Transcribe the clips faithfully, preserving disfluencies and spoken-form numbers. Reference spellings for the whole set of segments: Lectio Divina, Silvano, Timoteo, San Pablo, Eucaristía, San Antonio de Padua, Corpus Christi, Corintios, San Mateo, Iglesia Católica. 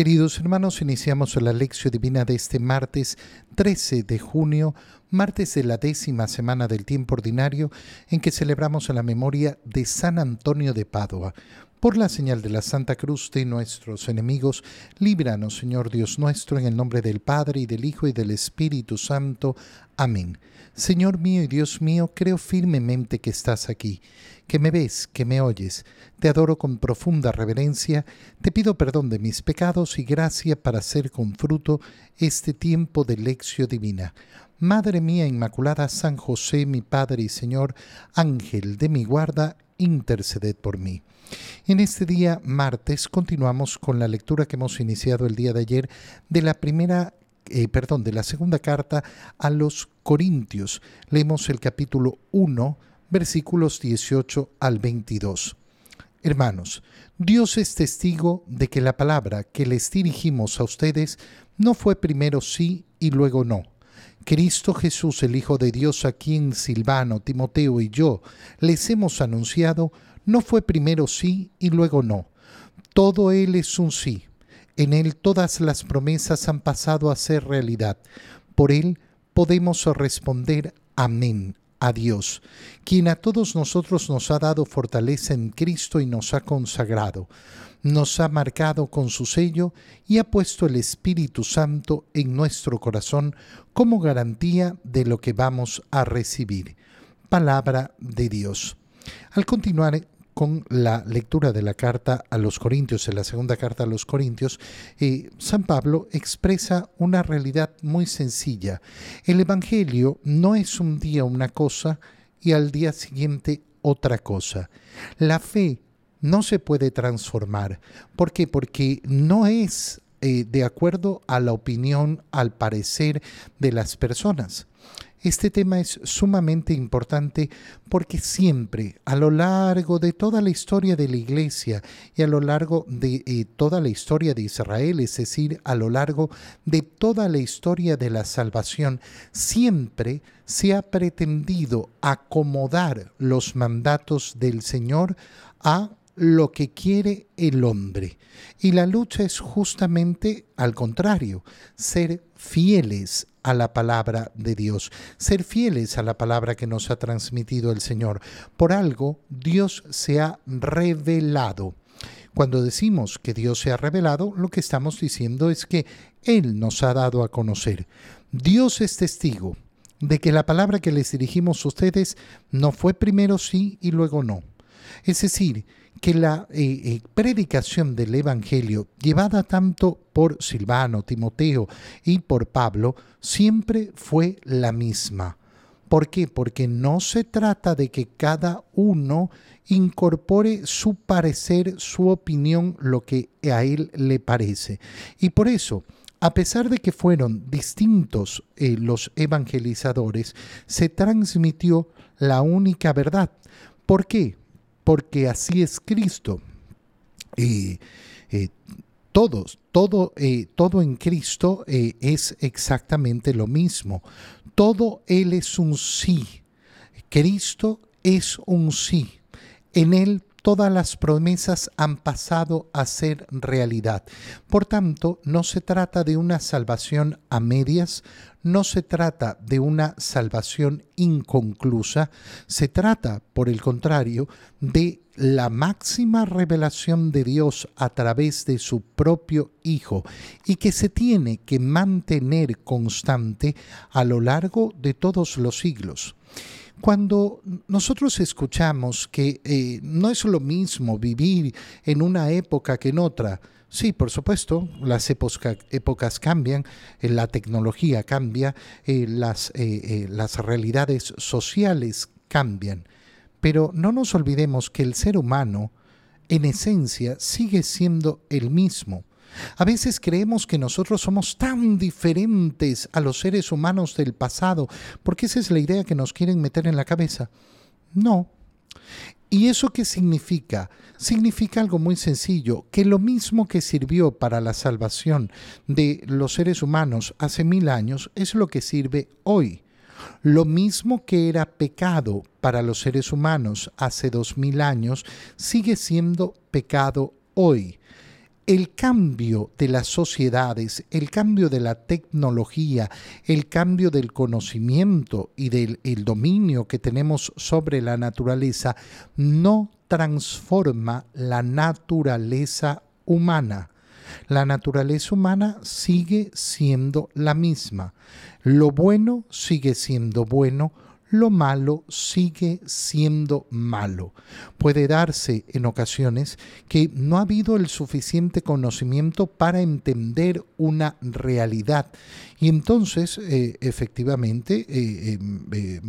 Queridos hermanos, iniciamos la Lectio Divina de este martes trece de junio, martes de la décima semana del tiempo ordinario, en que celebramos la memoria de San Antonio de Padua. Por la señal de la Santa Cruz de nuestros enemigos, líbranos, Señor Dios nuestro, en el nombre del Padre, y del Hijo, y del Espíritu Santo. Amén. Señor mío y Dios mío, creo firmemente que estás aquí, que me ves, que me oyes. Te adoro con profunda reverencia, te pido perdón de mis pecados y gracia para hacer con fruto este tiempo de Lectio Divina. Madre mía Inmaculada, San José, mi Padre y Señor, Ángel de mi guarda, interceded por mí. En este día, martes, continuamos con la lectura que hemos iniciado el día de ayer de la primera Eh, perdón, de la segunda carta a los Corintios. Leemos el capítulo uno, versículos dieciocho al veintidós. Hermanos, Dios es testigo de que la palabra que les dirigimos a ustedes no fue primero sí y luego no. Cristo Jesús, el Hijo de Dios, a quien Silvano, Timoteo y yo les hemos anunciado, no fue primero sí y luego no. Todo Él es un sí. En Él todas las promesas han pasado a ser realidad. Por Él podemos responder amén a Dios, quien a todos nosotros nos ha dado fortaleza en Cristo y nos ha consagrado. Nos ha marcado con su sello y ha puesto el Espíritu Santo en nuestro corazón como garantía de lo que vamos a recibir. Palabra de Dios. Al continuar con la lectura de la carta a los Corintios, en la segunda carta a los Corintios, eh, San Pablo expresa una realidad muy sencilla. El Evangelio no es un día una cosa y al día siguiente otra cosa. La fe no se puede transformar. ¿Por qué? Porque no es eh, de acuerdo a la opinión, al parecer de las personas. Este tema es sumamente importante porque siempre, a lo largo de toda la historia de la Iglesia y a lo largo de eh, toda la historia de Israel, es decir, a lo largo de toda la historia de la salvación, siempre se ha pretendido acomodar los mandatos del Señor a lo que quiere el hombre. Y la lucha es justamente al contrario, ser fieles a la palabra de Dios, ser fieles a la palabra que nos ha transmitido el Señor. Por algo Dios se ha revelado. Cuando decimos que Dios se ha revelado, lo que estamos diciendo es que Él nos ha dado a conocer. Dios es testigo de que la palabra que les dirigimos a ustedes no fue primero sí y luego no. Es decir, que la eh, eh, predicación del Evangelio, llevada tanto por Silvano, Timoteo y por Pablo, siempre fue la misma. ¿Por qué? Porque no se trata de que cada uno incorpore su parecer, su opinión, lo que a él le parece. Y por eso, a pesar de que fueron distintos eh, los evangelizadores, se transmitió la única verdad. ¿Por qué? Porque así es Cristo. Eh, eh, todos, todo, eh, todo en Cristo eh, es exactamente lo mismo. Todo Él es un sí. Cristo es un sí. En Él todas las promesas han pasado a ser realidad. Por tanto, no se trata de una salvación a medias, no se trata de una salvación inconclusa, se trata, por el contrario, de la máxima revelación de Dios a través de su propio Hijo y que se tiene que mantener constante a lo largo de todos los siglos. Cuando nosotros escuchamos que eh, no es lo mismo vivir en una época que en otra, sí, por supuesto, las época, épocas cambian, eh, la tecnología cambia, eh, las, eh, eh, las realidades sociales cambian, pero no nos olvidemos que el ser humano, en esencia, sigue siendo el mismo. A veces creemos que nosotros somos tan diferentes a los seres humanos del pasado, porque esa es la idea que nos quieren meter en la cabeza. No. ¿Y eso qué significa? Significa algo muy sencillo, que lo mismo que sirvió para la salvación de los seres humanos hace mil años es lo que sirve hoy. Lo mismo que era pecado para los seres humanos hace dos mil años sigue siendo pecado hoy. el cambio de las sociedades, el cambio de la tecnología, el cambio del conocimiento y del el dominio que tenemos sobre la naturaleza no transforma la naturaleza humana. La naturaleza humana sigue siendo la misma. Lo bueno sigue siendo bueno, lo malo sigue siendo malo. Puede darse en ocasiones que no ha habido el suficiente conocimiento para entender una realidad y entonces eh, efectivamente eh, eh, eh,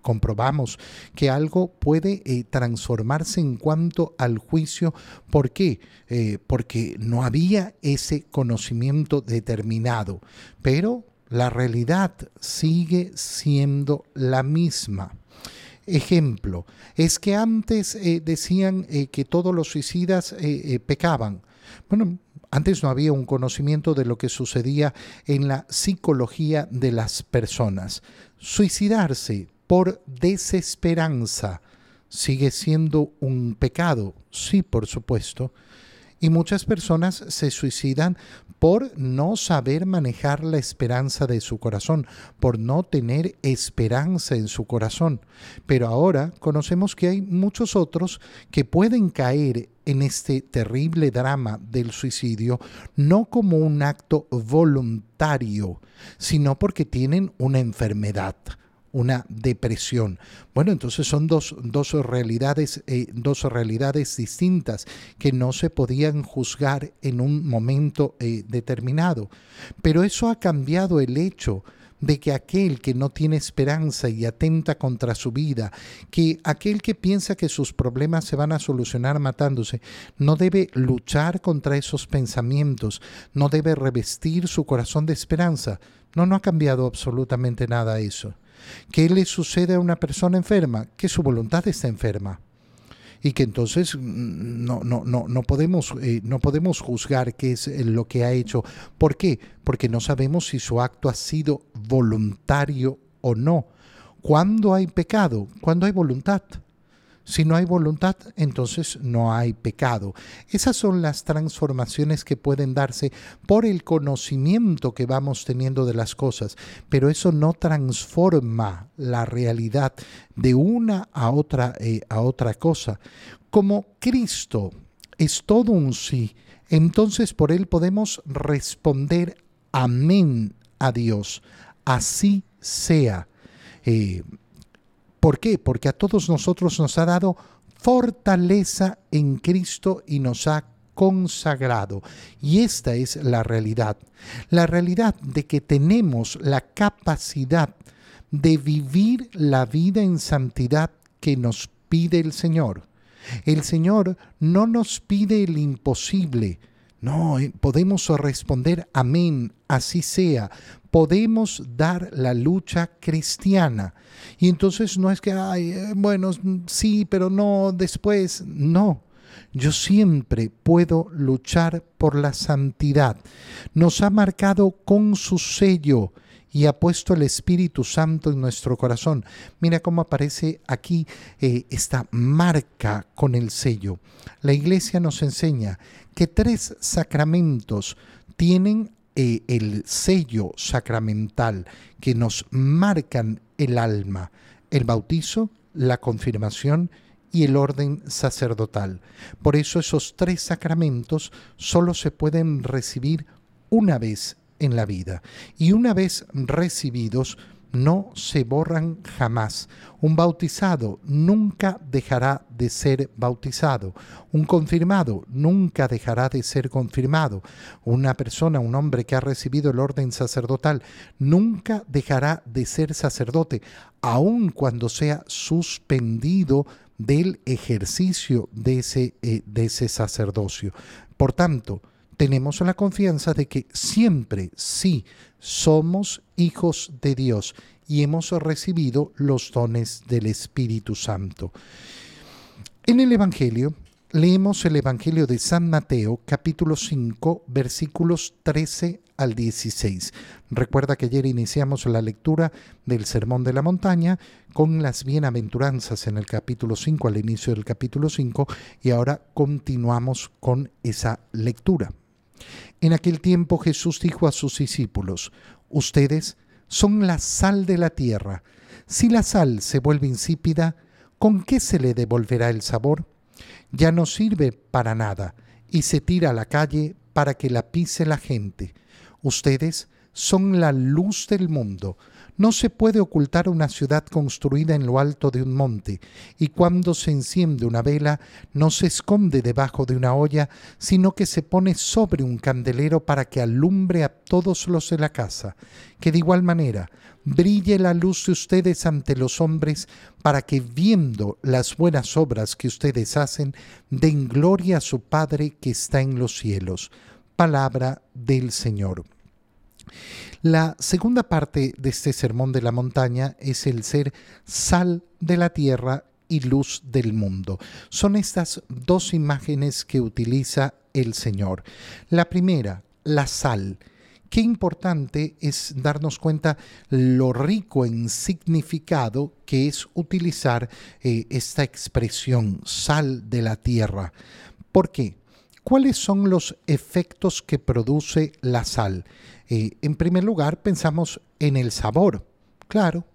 comprobamos que algo puede eh, transformarse en cuanto al juicio. ¿Por qué? Eh, porque no había ese conocimiento determinado, pero la realidad sigue siendo la misma. Ejemplo, es que antes eh, decían eh, que todos los suicidas eh, eh, pecaban. Bueno, antes no había un conocimiento de lo que sucedía en la psicología de las personas. Suicidarse por desesperanza sigue siendo un pecado, sí, por supuesto. Y muchas personas se suicidan por no saber manejar la esperanza de su corazón, por no tener esperanza en su corazón. Pero ahora conocemos que hay muchos otros que pueden caer en este terrible drama del suicidio, no como un acto voluntario, sino porque tienen una enfermedad, una depresión. Bueno, entonces son dos, dos, realidades, eh, dos realidades distintas que no se podían juzgar en un momento eh, determinado. Pero eso ha cambiado el hecho de que aquel que no tiene esperanza y atenta contra su vida, que aquel que piensa que sus problemas se van a solucionar matándose, no debe luchar contra esos pensamientos, no debe revestir su corazón de esperanza. No, no ha cambiado absolutamente nada eso. ¿Qué le sucede a una persona enferma? Que su voluntad está enferma y que entonces no, no, no, no, podemos, eh, no podemos juzgar qué es lo que ha hecho. ¿Por qué? Porque no sabemos si su acto ha sido voluntario o no. ¿Cuándo hay pecado? Cuando hay voluntad. Si no hay voluntad, entonces no hay pecado. Esas son las transformaciones que pueden darse por el conocimiento que vamos teniendo de las cosas, pero eso no transforma la realidad de una a otra, eh, a otra cosa. Como Cristo es todo un sí, entonces por Él podemos responder amén a Dios, así sea. Eh, ¿Por qué? Porque a todos nosotros nos ha dado fortaleza en Cristo y nos ha consagrado. Y esta es la realidad. La realidad de que tenemos la capacidad de vivir la vida en santidad que nos pide el Señor. El Señor no nos pide el imposible. No, podemos responder amén, así sea. Podemos dar la lucha cristiana. Y entonces no es que, ay, bueno, sí, pero no, después. No, yo siempre puedo luchar por la santidad. Nos ha marcado con su sello y ha puesto el Espíritu Santo en nuestro corazón. Mira cómo aparece aquí eh, esta marca con el sello. La Iglesia nos enseña que tres sacramentos tienen eh, el sello sacramental que nos marcan el alma: el bautizo, la confirmación y el orden sacerdotal. Por eso esos tres sacramentos solo se pueden recibir una vez en la vida, y una vez recibidos no se borran jamás. Un bautizado nunca dejará de ser bautizado. Un confirmado nunca dejará de ser confirmado. Una persona, un hombre que ha recibido el orden sacerdotal, nunca dejará de ser sacerdote, aun cuando sea suspendido del ejercicio de ese, eh, de ese sacerdocio. Por tanto, tenemos la confianza de que siempre sí somos hijos de Dios y hemos recibido los dones del Espíritu Santo. En el Evangelio, leemos el Evangelio de San Mateo, capítulo cinco, versículos trece al dieciséis. Recuerda que ayer iniciamos la lectura del Sermón de la Montaña con las bienaventuranzas en el capítulo cinco, al inicio del capítulo cinco, y ahora continuamos con esa lectura. En aquel tiempo Jesús dijo a sus discípulos: «Ustedes son la sal de la tierra. Si la sal se vuelve insípida, ¿con qué se le devolverá el sabor? Ya no sirve para nada y se tira a la calle para que la pise la gente. Ustedes son la luz del mundo. No se puede ocultar una ciudad construida en lo alto de un monte, y cuando se enciende una vela, no se esconde debajo de una olla, sino que se pone sobre un candelero para que alumbre a todos los de la casa. Que de igual manera brille la luz de ustedes ante los hombres, para que viendo las buenas obras que ustedes hacen, den gloria a su Padre que está en los cielos». Palabra del Señor. La segunda parte de este sermón de la montaña es el ser sal de la tierra y luz del mundo. Son estas dos imágenes que utiliza el Señor. La primera, la sal. Qué importante es darnos cuenta lo rico en significado que es utilizar eh, esta expresión, sal de la tierra. ¿Por qué? ¿Cuáles son los efectos que produce la sal? Eh, en primer lugar, pensamos en el sabor. Claro,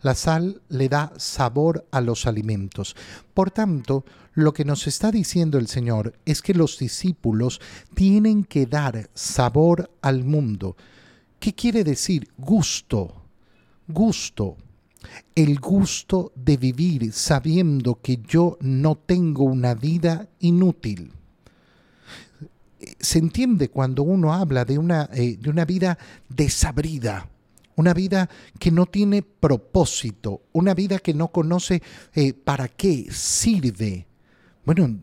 la sal le da sabor a los alimentos. Por tanto, lo que nos está diciendo el Señor es que los discípulos tienen que dar sabor al mundo. ¿Qué quiere decir? Gusto. Gusto. El gusto de vivir sabiendo que yo no tengo una vida inútil. Se entiende cuando uno habla de una, eh, de una vida desabrida, una vida que no tiene propósito, una vida que no conoce eh, para qué sirve. Bueno,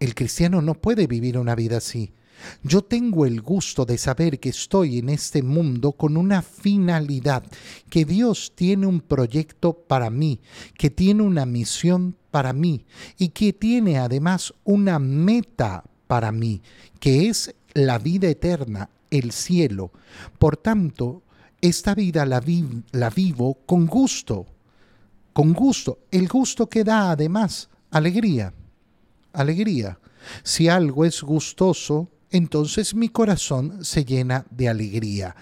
el cristiano no puede vivir una vida así. Yo tengo el gusto de saber que estoy en este mundo con una finalidad, que Dios tiene un proyecto para mí, que tiene una misión para mí y que tiene además una meta para mí, que es la vida eterna, el cielo. Por tanto, esta vida la, vi- la vivo con gusto, con gusto, el gusto que da además alegría, alegría. Si algo es gustoso, entonces mi corazón se llena de alegría.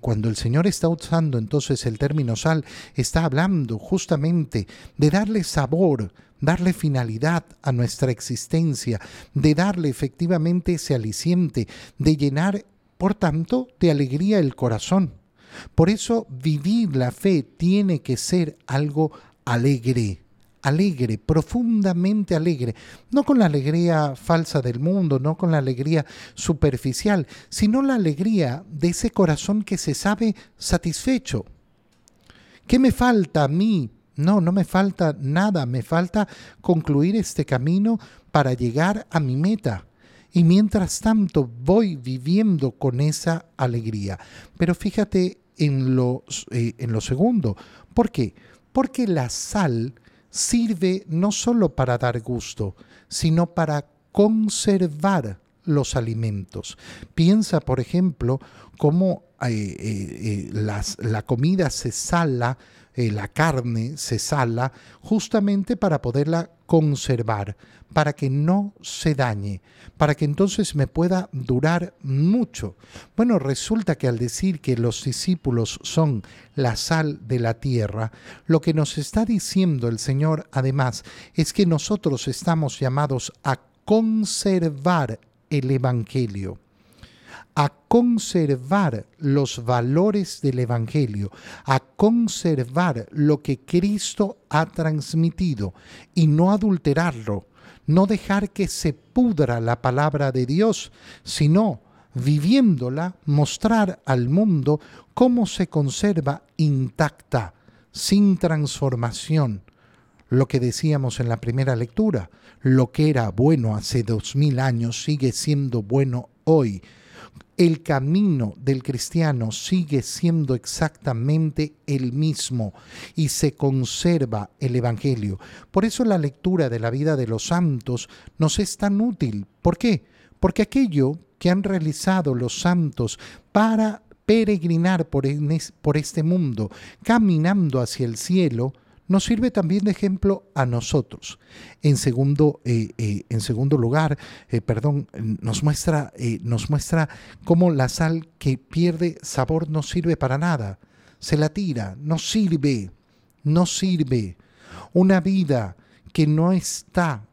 Cuando el Señor está usando entonces el término sal, está hablando justamente de darle sabor, darle finalidad a nuestra existencia, de darle efectivamente ese aliciente, de llenar, por tanto, de alegría el corazón. Por eso vivir la fe tiene que ser algo alegre. Alegre, profundamente alegre, no con la alegría falsa del mundo, no con la alegría superficial, sino la alegría de ese corazón que se sabe satisfecho. ¿Qué me falta a mí? No, no me falta nada, me falta concluir este camino para llegar a mi meta. Y mientras tanto voy viviendo con esa alegría. Pero fíjate en lo, eh, en lo segundo. ¿Por qué? Porque la sal sirve no solo para dar gusto, sino para conservar los alimentos. Piensa, por ejemplo, cómo eh, eh, las, la comida se sala, eh, la carne se sala, justamente para poderla conservar, para que no se dañe, para que entonces me pueda durar mucho. Bueno, resulta que al decir que los discípulos son la sal de la tierra, lo que nos está diciendo el Señor además es que nosotros estamos llamados a conservar el Evangelio, a conservar los valores del Evangelio, a conservar lo que Cristo ha transmitido y no adulterarlo, no dejar que se pudra la palabra de Dios, sino viviéndola, mostrar al mundo cómo se conserva intacta, sin transformación. Lo que decíamos en la primera lectura, lo que era bueno hace dos mil años sigue siendo bueno hoy. El camino del cristiano sigue siendo exactamente el mismo y se conserva el Evangelio. Por eso la lectura de la vida de los santos nos es tan útil. ¿Por qué? Porque aquello que han realizado los santos para peregrinar por este mundo, caminando hacia el cielo, nos sirve también de ejemplo a nosotros. En segundo, eh, eh, en segundo lugar, eh, perdón, nos muestra, eh, nos muestra cómo la sal que pierde sabor no sirve para nada. Se la tira, no sirve, no sirve. Una vida que no está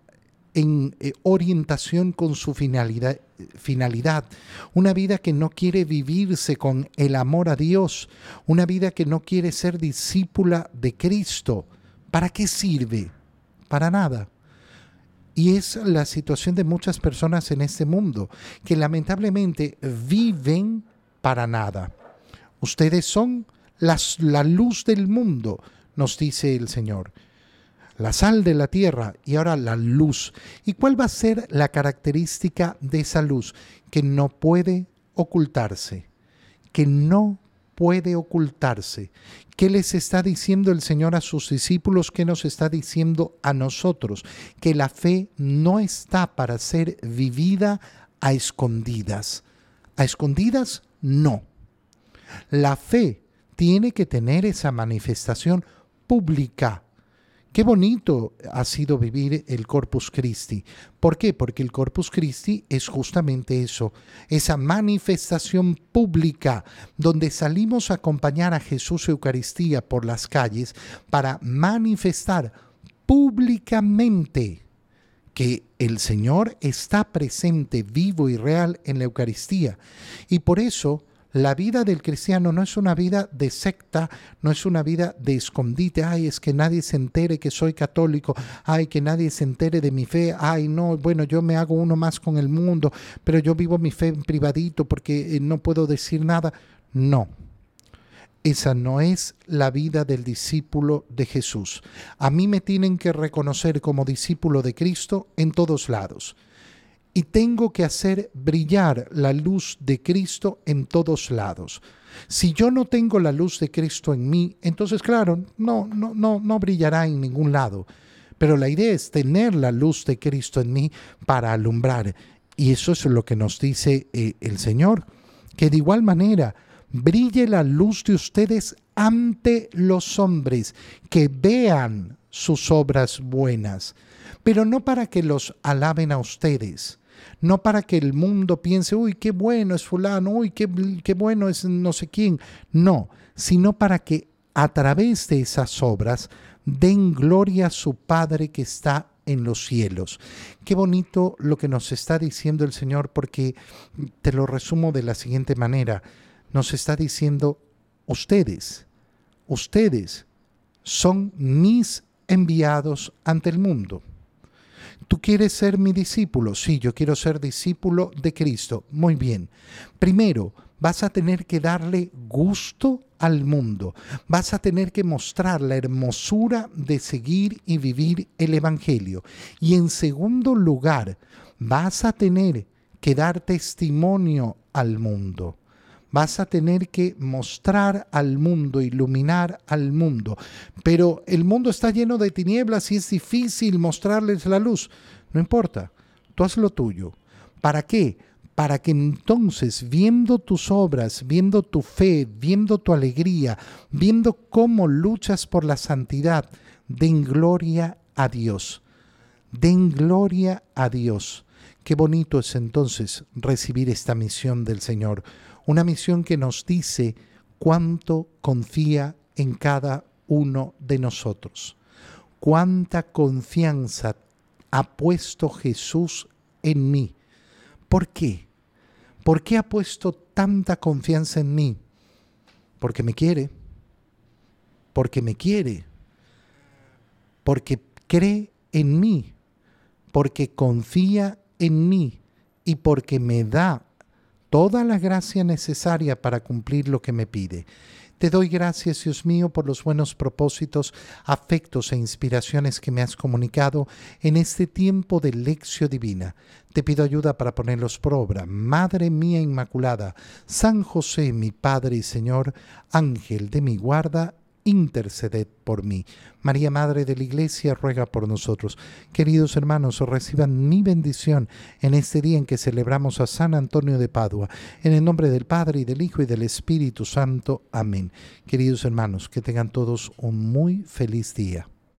en eh, orientación con su finalidad, finalidad, una vida que no quiere vivirse con el amor a Dios, una vida que no quiere ser discípula de Cristo, ¿para qué sirve? Para nada. Y es la situación de muchas personas en este mundo, que lamentablemente viven para nada. Ustedes son las, la luz del mundo, nos dice el Señor. La sal de la tierra y ahora la luz. ¿Y cuál va a ser la característica de esa luz? Que no puede ocultarse, que no puede ocultarse. ¿Qué les está diciendo el Señor a sus discípulos? ¿Qué nos está diciendo a nosotros? Que la fe no está para ser vivida a escondidas. A escondidas, no. La fe tiene que tener esa manifestación pública. Qué bonito ha sido vivir el Corpus Christi. ¿Por qué? Porque el Corpus Christi es justamente eso, esa manifestación pública donde salimos a acompañar a Jesús Eucaristía por las calles para manifestar públicamente que el Señor está presente, vivo y real en la Eucaristía. Y por eso la vida del cristiano no es una vida de secta, no es una vida de escondite. Ay, es que nadie se entere que soy católico. Ay, que nadie se entere de mi fe. Ay, no, bueno, yo me hago uno más con el mundo, pero yo vivo mi fe en privadito porque no puedo decir nada. No, esa no es la vida del discípulo de Jesús. A mí me tienen que reconocer como discípulo de Cristo en todos lados. Y tengo que hacer brillar la luz de Cristo en todos lados. Si yo no tengo la luz de Cristo en mí, entonces, claro, no, no, no, no brillará en ningún lado. Pero la idea es tener la luz de Cristo en mí para alumbrar. Y eso es lo que nos dice eh, el Señor. Que de igual manera brille la luz de ustedes ante los hombres, que vean sus obras buenas. Pero no para que los alaben a ustedes. No para que el mundo piense, uy, qué bueno es fulano, uy, qué, qué bueno es no sé quién. No, sino para que a través de esas obras den gloria a su Padre que está en los cielos. Qué bonito lo que nos está diciendo el Señor, porque te lo resumo de la siguiente manera. Nos está diciendo, ustedes, ustedes son mis enviados ante el mundo. ¿Tú quieres ser mi discípulo? Sí, yo quiero ser discípulo de Cristo. Muy bien. Primero, vas a tener que darle gusto al mundo. Vas a tener que mostrar la hermosura de seguir y vivir el Evangelio. Y en segundo lugar, vas a tener que dar testimonio al mundo. Vas a tener que mostrar al mundo, iluminar al mundo. Pero el mundo está lleno de tinieblas y es difícil mostrarles la luz. No importa, tú haz lo tuyo. ¿Para qué? Para que entonces, viendo tus obras, viendo tu fe, viendo tu alegría, viendo cómo luchas por la santidad, den gloria a Dios. Den gloria a Dios. Qué bonito es entonces recibir esta misión del Señor. Una misión que nos dice cuánto confía en cada uno de nosotros. Cuánta confianza ha puesto Jesús en mí. ¿Por qué? ¿Por qué ha puesto tanta confianza en mí? Porque me quiere. Porque me quiere. Porque cree en mí. Porque confía en mí. Y porque me da toda la gracia necesaria para cumplir lo que me pide. Te doy gracias, Dios mío, por los buenos propósitos, afectos e inspiraciones que me has comunicado en este tiempo de Lectio Divina. Te pido ayuda para ponerlos por obra. Madre mía Inmaculada, San José, mi Padre y Señor, Ángel de mi guarda, interceded por mí. María, Madre de la Iglesia, ruega por nosotros. Queridos hermanos, reciban mi bendición en este día en que celebramos a San Antonio de Padua. En el nombre del Padre, y del Hijo, y del Espíritu Santo. Amén. Queridos hermanos, que tengan todos un muy feliz día.